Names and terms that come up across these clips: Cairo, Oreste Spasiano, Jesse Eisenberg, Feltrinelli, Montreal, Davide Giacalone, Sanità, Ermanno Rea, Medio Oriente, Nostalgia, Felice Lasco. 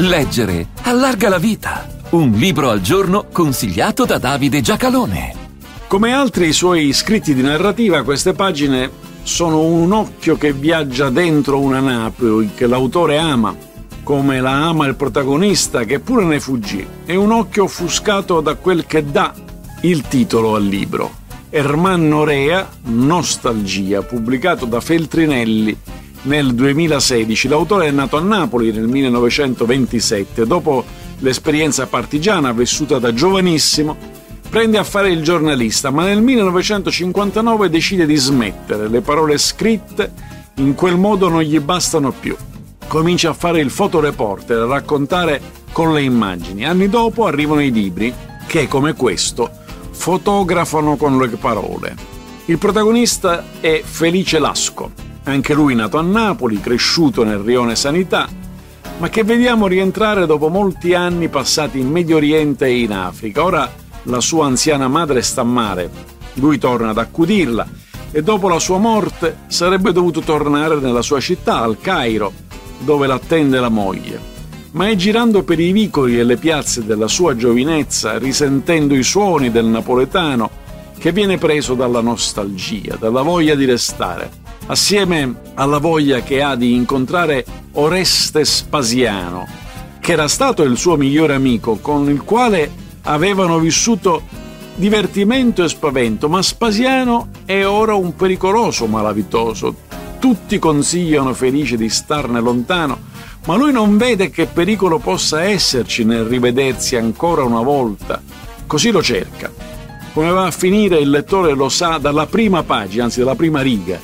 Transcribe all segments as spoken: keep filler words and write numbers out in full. Leggere allarga la vita. Un libro al giorno consigliato da Davide Giacalone. Come altri suoi scritti di narrativa, queste pagine sono un occhio che viaggia dentro una Napoli che l'autore ama, come la ama il protagonista che pure ne fuggì. È un occhio offuscato da quel che dà il titolo al libro. Ermanno Rea, Nostalgia, pubblicato da Feltrinelli nel duemilasedici. L'autore è nato a Napoli nel millenovecentoventisette. Dopo l'esperienza partigiana vissuta da giovanissimo, prende a fare il giornalista, ma nel millenovecentocinquantanove decide di smettere. Le parole scritte in quel modo non gli bastano più. Comincia a fare il fotoreporter, a raccontare con le immagini. Anni dopo arrivano i libri che, come questo, fotografano con le parole. Il protagonista è Felice Lasco, anche lui nato a Napoli, cresciuto nel rione Sanità, ma che vediamo rientrare dopo molti anni passati in Medio Oriente e in Africa. Ora la sua anziana madre sta male, lui torna ad accudirla e dopo la sua morte sarebbe dovuto tornare nella sua città, al Cairo, dove l'attende la moglie. Ma è girando per i vicoli e le piazze della sua giovinezza, risentendo i suoni del napoletano, che viene preso dalla nostalgia, dalla voglia di restare, assieme alla voglia che ha di incontrare Oreste Spasiano, che era stato il suo migliore amico, con il quale avevano vissuto divertimento e spavento, ma Spasiano è ora un pericoloso malavitoso. Tutti consigliano Felice di starne lontano, ma lui non vede che pericolo possa esserci nel rivedersi ancora una volta. Così lo cerca. Come va a finire il lettore lo sa dalla prima pagina, anzi dalla prima riga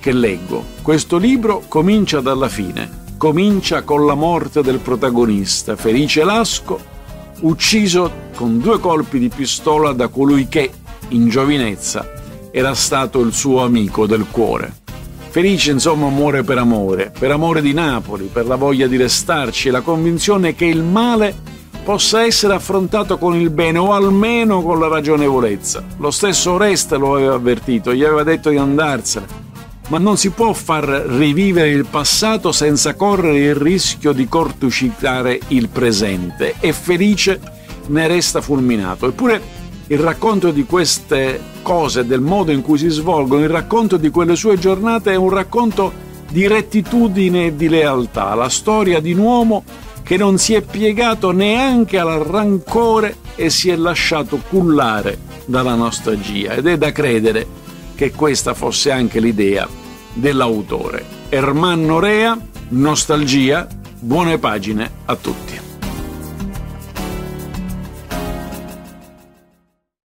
che leggo. Questo libro comincia dalla fine. Comincia con la morte del protagonista, Felice Lasco, ucciso con due colpi di pistola da colui che, in giovinezza, era stato il suo amico del cuore. Felice, insomma, muore per amore, per amore di Napoli, per la voglia di restarci e la convinzione che il male possa essere affrontato con il bene o almeno con la ragionevolezza. Lo stesso Oreste lo aveva avvertito, gli aveva detto di andarsene, ma non si può far rivivere il passato senza correre il rischio di cortucicare il presente, e Felice ne resta fulminato. Eppure il racconto di queste cose, del modo in cui si svolgono, il racconto di quelle sue giornate è un racconto di rettitudine e di lealtà, la storia di un uomo che non si è piegato neanche al rancore e si è lasciato cullare dalla nostalgia, ed è da credere che questa fosse anche l'idea dell'autore. Ermanno Rea, Nostalgia, buone pagine a tutti.